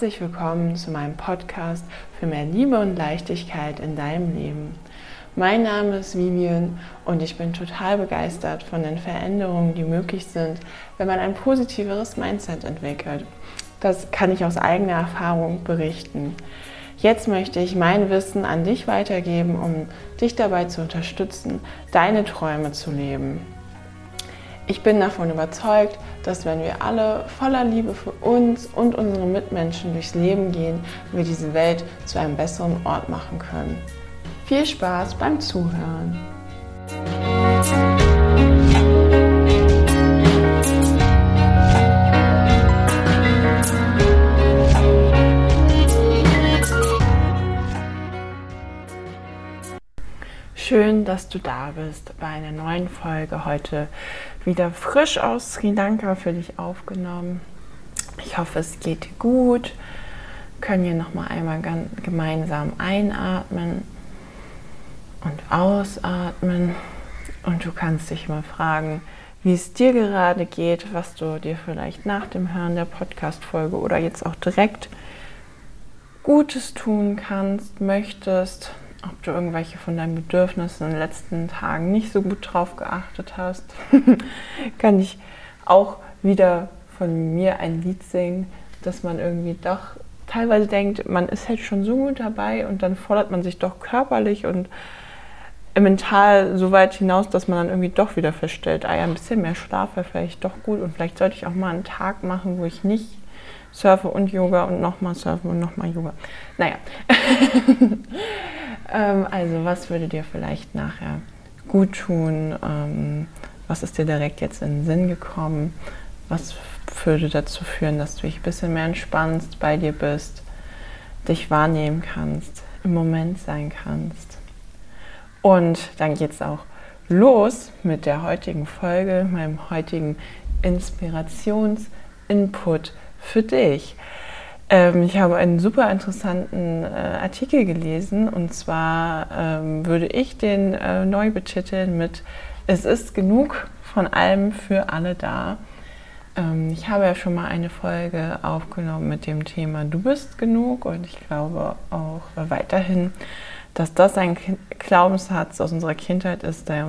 herzlich willkommen zu meinem Podcast für mehr Liebe und Leichtigkeit in deinem Leben. Mein Name ist Vivian und ich bin total begeistert von den Veränderungen, die möglich sind, wenn man ein positiveres Mindset entwickelt. Das kann ich aus eigener Erfahrung berichten. Jetzt möchte ich mein Wissen an dich weitergeben, um dich dabei zu unterstützen, deine Träume zu leben. Ich bin davon überzeugt, dass wenn wir alle voller Liebe für uns und unsere Mitmenschen durchs Leben gehen, wir diese Welt zu einem besseren Ort machen können. Viel Spaß beim Zuhören! Schön, dass du da bist bei einer neuen Folge, heute wieder frisch aus Sri Lanka für dich aufgenommen. Ich hoffe, es geht dir gut. Können wir noch mal einmal gemeinsam einatmen und ausatmen. Und du kannst dich mal fragen, wie es dir gerade geht, was du dir vielleicht nach dem Hören der Podcast-Folge oder jetzt auch direkt Gutes tun kannst, möchtest. Ob du irgendwelche von deinen Bedürfnissen in den letzten Tagen nicht so gut drauf geachtet hast, kann ich auch wieder von mir ein Lied singen, dass man irgendwie doch teilweise denkt, man ist halt schon so gut dabei und dann fordert man sich doch körperlich und mental so weit hinaus, dass man dann irgendwie doch wieder feststellt, ein bisschen mehr Schlaf wäre vielleicht doch gut und vielleicht sollte ich auch mal einen Tag machen, wo ich nicht surfe und Yoga und nochmal surfen und nochmal Yoga. Naja. Also was würde dir vielleicht nachher gut tun, was ist dir direkt jetzt in den Sinn gekommen, was würde dazu führen, dass du dich ein bisschen mehr entspannst, bei dir bist, dich wahrnehmen kannst, im Moment sein kannst. Und dann geht's auch los mit der heutigen Folge, meinem heutigen Inspirationsinput für dich. Ich habe einen super interessanten Artikel gelesen und zwar würde ich den neu betiteln mit "Es ist genug von allem für alle da". Ich habe ja schon mal eine Folge aufgenommen mit dem Thema "Du bist genug" und ich glaube auch weiterhin, dass das ein Glaubenssatz aus unserer Kindheit ist, der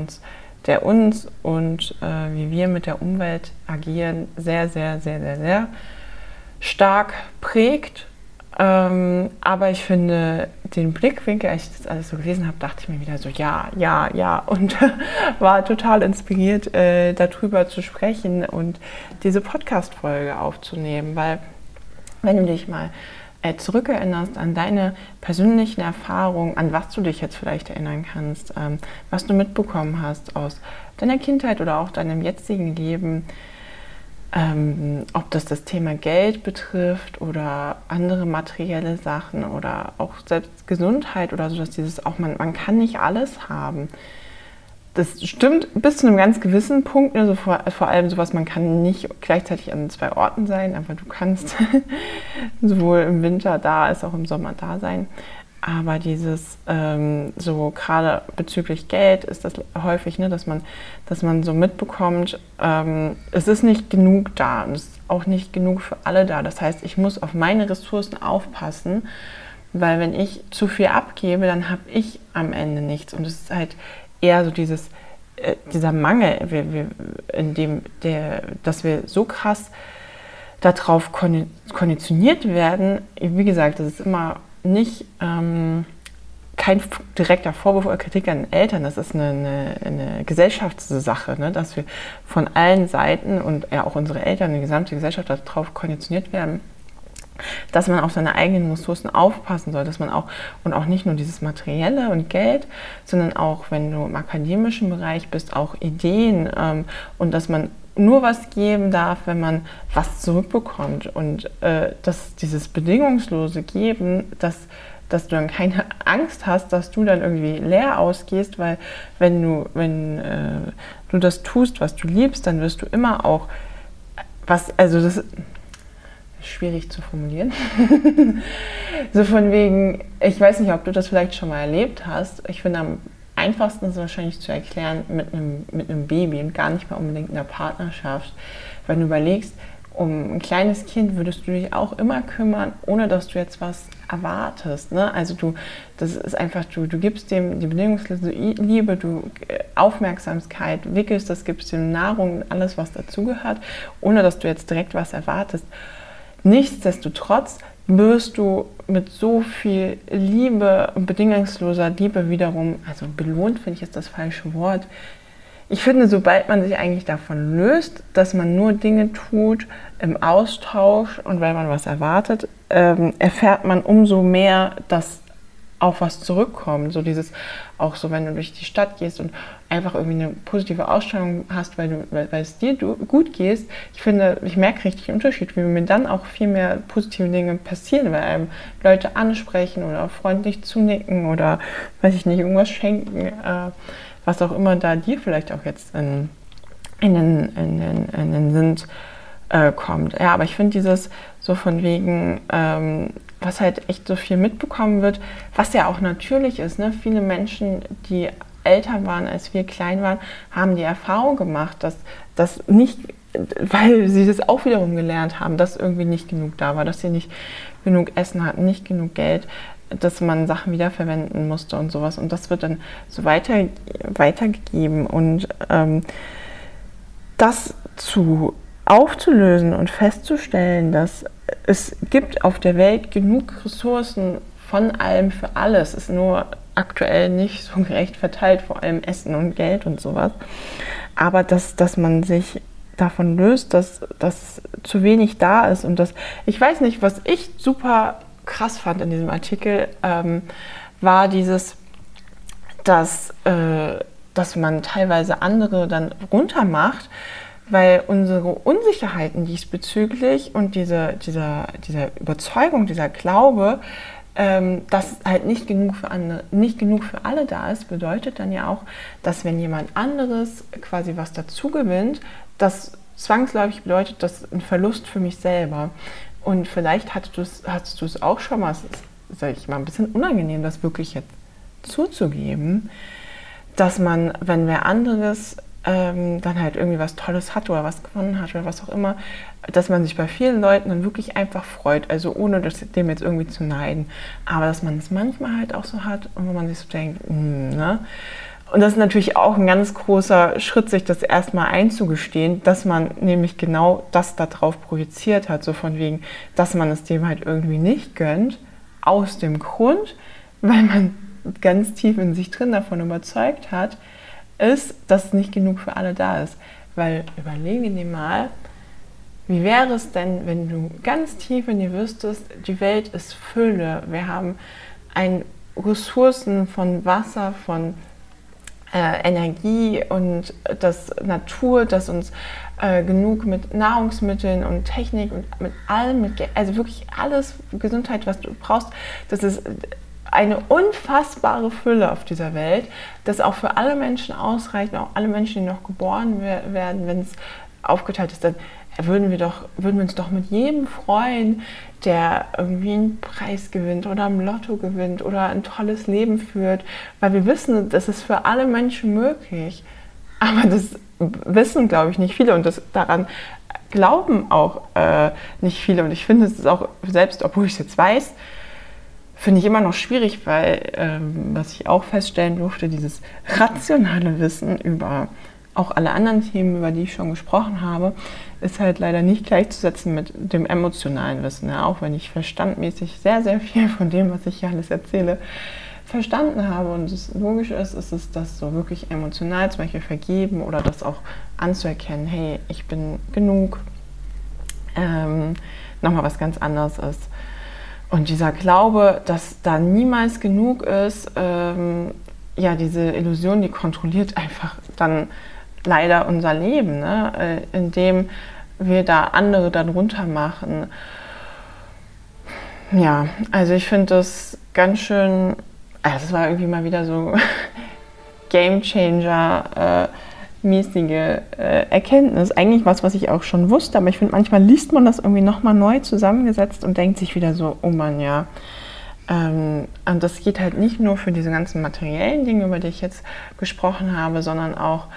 uns und wie wir mit der Umwelt agieren, sehr, sehr, sehr, sehr, sehr stark prägt, aber ich finde den Blickwinkel, als ich das alles so gelesen habe, dachte ich mir wieder so, ja und war total inspiriert, darüber zu sprechen und diese Podcast-Folge aufzunehmen, weil wenn du dich mal zurückerinnerst an deine persönlichen Erfahrungen, an was du dich jetzt vielleicht erinnern kannst, was du mitbekommen hast aus deiner Kindheit oder auch deinem jetzigen Leben, ob das Thema Geld betrifft oder andere materielle Sachen oder auch selbst Gesundheit oder so, dass dieses auch, man kann nicht alles haben. Das stimmt bis zu einem ganz gewissen Punkt, ne? So vor allem sowas, man kann nicht gleichzeitig an zwei Orten sein, aber du kannst sowohl im Winter da als auch im Sommer da sein. Aber dieses, so gerade bezüglich Geld ist das häufig, ne, dass man so mitbekommt, es ist nicht genug da und es ist auch nicht genug für alle da. Das heißt, ich muss auf meine Ressourcen aufpassen, weil wenn ich zu viel abgebe, dann habe ich am Ende nichts. Und es ist halt eher so dieses, dieser Mangel, dass wir so krass darauf konditioniert werden. Wie gesagt, das ist immer nicht kein direkter Vorwurf oder Kritik an den Eltern, das ist eine Gesellschaftssache, ne? Dass wir von allen Seiten und ja auch unsere Eltern, die gesamte Gesellschaft darauf konditioniert werden, dass man auf seine eigenen Ressourcen aufpassen soll, dass man auch und auch nicht nur dieses Materielle und Geld, sondern auch, wenn du im akademischen Bereich bist, auch Ideen und dass man nur was geben darf, wenn man was zurückbekommt und dass dieses bedingungslose Geben, dass du dann keine Angst hast, dass du dann irgendwie leer ausgehst, weil wenn du das tust, was du liebst, dann wirst du immer auch was, also das ist schwierig zu formulieren, so von wegen, ich weiß nicht, ob du das vielleicht schon mal erlebt hast, ich finde am einfachsten ist wahrscheinlich zu erklären mit einem Baby und gar nicht mal unbedingt in der Partnerschaft, wenn du überlegst, um ein kleines Kind würdest du dich auch immer kümmern, ohne dass du jetzt was erwartest, ne? Also das ist einfach, du gibst dem die bedingungslose Liebe, du Aufmerksamkeit, wickelst das, gibst dem Nahrung, alles was dazugehört, ohne dass du jetzt direkt was erwartest. Nichtsdestotrotz wirst du mit so viel Liebe und bedingungsloser Liebe wiederum, also belohnt finde ich jetzt das falsche Wort. Ich finde, sobald man sich eigentlich davon löst, dass man nur Dinge tut im Austausch und weil man was erwartet, erfährt man umso mehr, dass auch was zurückkommt. So dieses, auch so, wenn du durch die Stadt gehst und einfach irgendwie eine positive Ausstrahlung hast, weil es dir gut geht. Ich finde, ich merke richtig den Unterschied, wie mir dann auch viel mehr positive Dinge passieren, weil einem Leute ansprechen oder freundlich zunicken oder, weiß ich nicht, irgendwas schenken, was auch immer da dir vielleicht auch jetzt in den Sinn kommt. Ja, aber ich finde dieses so von wegen, was halt echt so viel mitbekommen wird, was ja auch natürlich ist, ne? Viele Menschen, die älter waren, als wir klein waren, haben die Erfahrung gemacht, dass das nicht, weil sie das auch wiederum gelernt haben, dass irgendwie nicht genug da war, dass sie nicht genug Essen hatten, nicht genug Geld, dass man Sachen wiederverwenden musste und sowas. Und das wird dann so weitergegeben. Und das aufzulösen und festzustellen, dass es gibt auf der Welt genug Ressourcen von allem für alles, ist nur aktuell nicht so gerecht verteilt, vor allem Essen und Geld und sowas. Aber dass man sich davon löst, dass zu wenig da ist und dass, ich weiß nicht, was ich super krass fand in diesem Artikel, war dieses, dass man teilweise andere dann runter macht, weil unsere Unsicherheiten diesbezüglich und dieser Überzeugung, dieser Glaube, dass halt nicht genug für alle da ist, bedeutet dann ja auch, dass wenn jemand anderes quasi was dazu gewinnt, das zwangsläufig bedeutet, dass ein Verlust für mich selber. Und vielleicht hattest du es auch schon mal, sag ich mal, ein bisschen unangenehm, das wirklich jetzt zuzugeben, dass man, wenn wer anderes dann halt irgendwie was Tolles hat oder was gewonnen hat oder was auch immer, dass man sich bei vielen Leuten dann wirklich einfach freut, also ohne dem jetzt irgendwie zu neiden. Aber dass man es manchmal halt auch so hat und wo man sich so denkt, ne? Und das ist natürlich auch ein ganz großer Schritt, sich das erstmal einzugestehen, dass man nämlich genau das da drauf projiziert hat, so von wegen, dass man es dem halt irgendwie nicht gönnt, aus dem Grund, weil man ganz tief in sich drin davon überzeugt hat, ist, dass nicht genug für alle da ist. Weil überlege dir mal, wie wäre es denn, wenn du ganz tief in dir wüsstest, die Welt ist Fülle, wir haben Ressourcen von Wasser, von Energie und das Natur, das uns genug mit Nahrungsmitteln und Technik und mit allem, also wirklich alles, Gesundheit, was du brauchst, das ist eine unfassbare Fülle auf dieser Welt, das auch für alle Menschen ausreicht, auch alle Menschen, die noch geboren werden, wenn es aufgeteilt ist, dann würden wir uns doch mit jedem freuen, der irgendwie einen Preis gewinnt oder im Lotto gewinnt oder ein tolles Leben führt, weil wir wissen, das ist für alle Menschen möglich. Aber das wissen, glaube ich, nicht viele und daran glauben auch nicht viele. Und ich finde, es ist auch, selbst obwohl ich es jetzt weiß, finde ich immer noch schwierig, weil, was ich auch feststellen durfte, dieses rationale Wissen über auch alle anderen Themen, über die ich schon gesprochen habe, ist halt leider nicht gleichzusetzen mit dem emotionalen Wissen. Ja, auch wenn ich verstandmäßig sehr, sehr viel von dem, was ich hier alles erzähle, verstanden habe und es logisch ist, ist es das so wirklich emotional, zum Beispiel vergeben oder das auch anzuerkennen, hey, ich bin genug, nochmal was ganz anderes ist. Und dieser Glaube, dass da niemals genug ist, ja, diese Illusion, die kontrolliert einfach dann leider unser Leben, ne? Indem wir da andere dann runter machen. Ja, also ich finde das ganz schön, also es war irgendwie mal wieder so Gamechanger-mäßige Erkenntnis. Eigentlich was ich auch schon wusste, aber ich finde, manchmal liest man das irgendwie nochmal neu zusammengesetzt und denkt sich wieder so, oh Mann, ja. Und das geht halt nicht nur für diese ganzen materiellen Dinge, über die ich jetzt gesprochen habe, sondern auch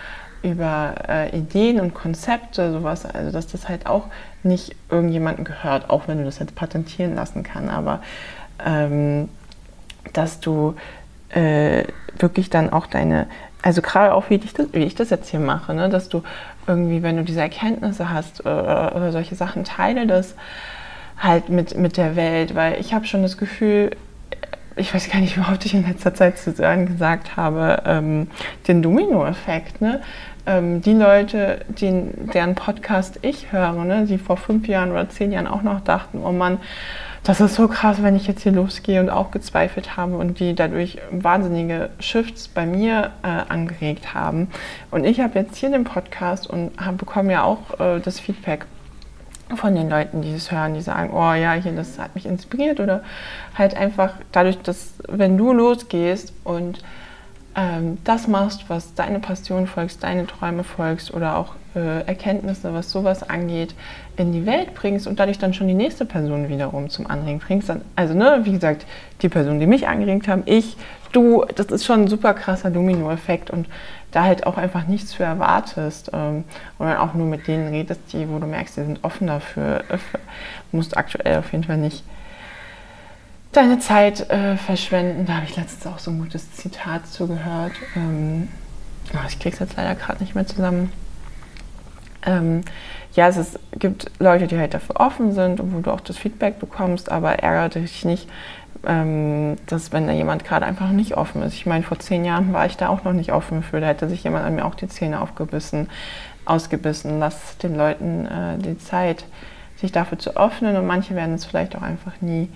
über Ideen und Konzepte, sowas, also dass das halt auch nicht irgendjemandem gehört, auch wenn du das jetzt patentieren lassen kannst, aber dass du wirklich dann auch deine, also gerade auch wie ich das jetzt hier mache, ne, dass du irgendwie, wenn du diese Erkenntnisse hast oder solche Sachen, teile das halt mit der Welt, weil ich habe schon das Gefühl, ich weiß gar nicht, wie oft ich in letzter Zeit zu sagen gesagt habe, den Domino-Effekt, ne? Die Leute, deren Podcast ich höre, ne, die vor 5 Jahren oder 10 Jahren auch noch dachten, oh Mann, das ist so krass, wenn ich jetzt hier losgehe, und auch gezweifelt haben und die dadurch wahnsinnige Shifts bei mir angeregt haben. Und ich habe jetzt hier den Podcast und bekomme ja auch das Feedback von den Leuten, die es hören, die sagen, oh ja, hier, das hat mich inspiriert, oder halt einfach dadurch, dass wenn du losgehst und das machst, was deine Passion folgst, deine Träume folgst oder auch Erkenntnisse, was sowas angeht, in die Welt bringst und dadurch dann schon die nächste Person wiederum zum Anregen bringst. Dann, also, ne, wie gesagt, die Personen, die mich angeregt haben, ich, du, das ist schon ein super krasser Domino-Effekt, und da halt auch einfach nichts für erwartest oder auch nur mit denen redest, die, wo du merkst, die sind offen dafür, musst aktuell auf jeden Fall nicht deine Zeit verschwenden. Da habe ich letztens auch so ein gutes Zitat zugehört. Ich krieg's jetzt leider gerade nicht mehr zusammen. Ja, gibt Leute, die halt dafür offen sind und wo du auch das Feedback bekommst, aber ärgere dich nicht, dass wenn da jemand gerade einfach nicht offen ist. Ich meine, vor 10 Jahren war ich da auch noch nicht offen für. Da hätte sich jemand an mir auch die Zähne ausgebissen. Lass den Leuten die Zeit, sich dafür zu öffnen, und manche werden es vielleicht auch einfach nie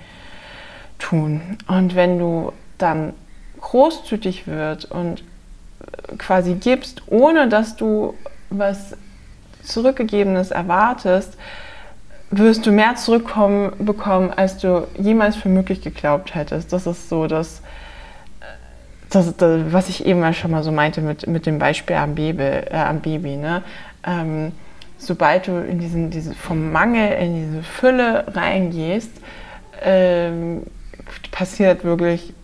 tun. Und wenn du dann großzügig wirst und quasi gibst, ohne dass du was Zurückgegebenes erwartest, wirst du mehr zurückkommen bekommen, als du jemals für möglich geglaubt hättest. Das ist so das was ich eben schon mal so meinte mit dem Beispiel am Baby, ne? Sobald du in vom Mangel in diese Fülle reingehst, passiert wirklich,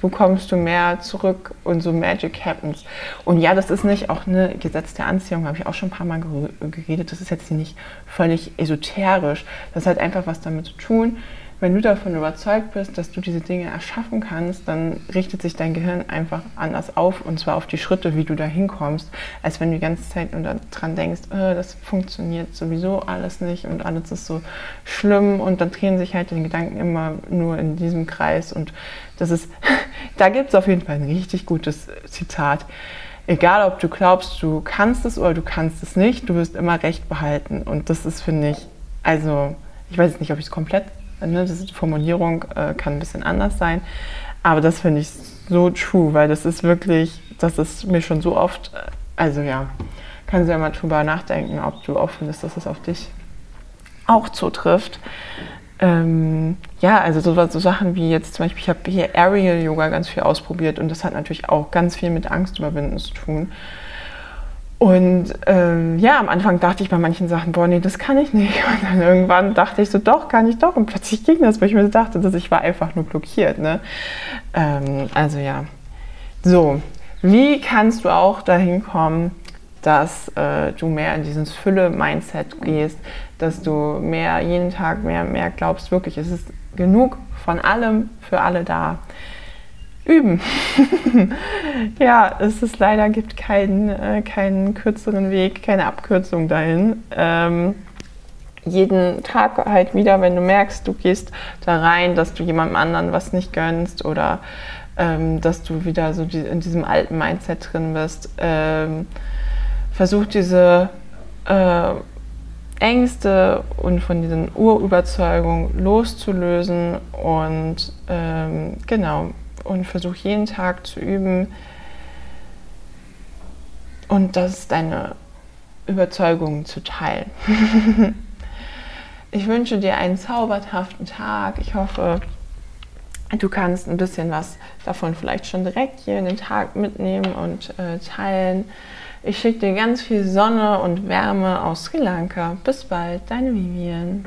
bekommst du mehr zurück, und so Magic happens. Und ja, das ist nicht auch eine Gesetz der Anziehung, habe ich auch schon ein paar Mal geredet, das ist jetzt nicht völlig esoterisch, das hat einfach was damit zu tun, wenn du davon überzeugt bist, dass du diese Dinge erschaffen kannst, dann richtet sich dein Gehirn einfach anders auf, und zwar auf die Schritte, wie du da hinkommst, als wenn du die ganze Zeit nur daran denkst, das funktioniert sowieso alles nicht und alles ist so schlimm, und dann drehen sich halt die Gedanken immer nur in diesem Kreis, und das ist, da gibt es auf jeden Fall ein richtig gutes Zitat. Egal, ob du glaubst, du kannst es oder du kannst es nicht, du wirst immer Recht behalten, und das ist, finde ich, also ich weiß jetzt nicht, ob ich es komplett, die Formulierung kann ein bisschen anders sein, aber das finde ich so true, weil das ist wirklich, das ist mir schon so oft, also ja, kannst du ja mal drüber nachdenken, ob du auch findest, dass es auf dich auch zutrifft. Ja, also so Sachen wie jetzt zum Beispiel, ich habe hier Aerial Yoga ganz viel ausprobiert, und das hat natürlich auch ganz viel mit Angst überwinden zu tun. Und ja, am Anfang dachte ich bei manchen Sachen, boah, nee, das kann ich nicht. Und dann irgendwann dachte ich so, doch, kann ich doch. Und plötzlich ging das, weil ich mir dachte, dass ich war einfach nur blockiert. Ne? Also ja. So, wie kannst du auch dahin kommen, dass du mehr in dieses Fülle-Mindset gehst, dass du mehr jeden Tag mehr glaubst, wirklich, es ist genug von allem für alle da. Üben. Ja, leider gibt keinen kürzeren Weg, keine Abkürzung dahin. Jeden Tag halt wieder, wenn du merkst, du gehst da rein, dass du jemandem anderen was nicht gönnst oder dass du wieder so in diesem alten Mindset drin bist, versuch diese Ängste und von diesen Urüberzeugungen loszulösen und und versuch jeden Tag zu üben, und das deine Überzeugungen zu teilen. Ich wünsche dir einen zauberhaften Tag. Ich hoffe, du kannst ein bisschen was davon vielleicht schon direkt hier in den Tag mitnehmen und teilen. Ich schicke dir ganz viel Sonne und Wärme aus Sri Lanka. Bis bald, deine Vivian.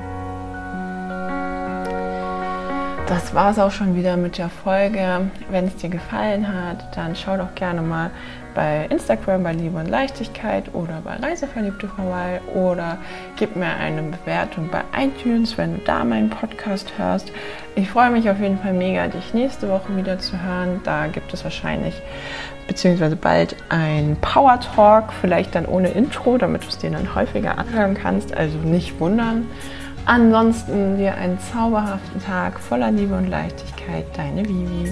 Das war es auch schon wieder mit der Folge. Wenn es dir gefallen hat, dann schau doch gerne mal bei Instagram bei Liebe und Leichtigkeit oder bei Reiseverliebte vorbei oder gib mir eine Bewertung bei iTunes, wenn du da meinen Podcast hörst. Ich freue mich auf jeden Fall mega, dich nächste Woche wieder zu hören. Da gibt es wahrscheinlich beziehungsweise bald ein Power Talk, vielleicht dann ohne Intro, damit du es dir dann häufiger anhören kannst, also nicht wundern. Ansonsten dir einen zauberhaften Tag voller Liebe und Leichtigkeit. Deine Vivi.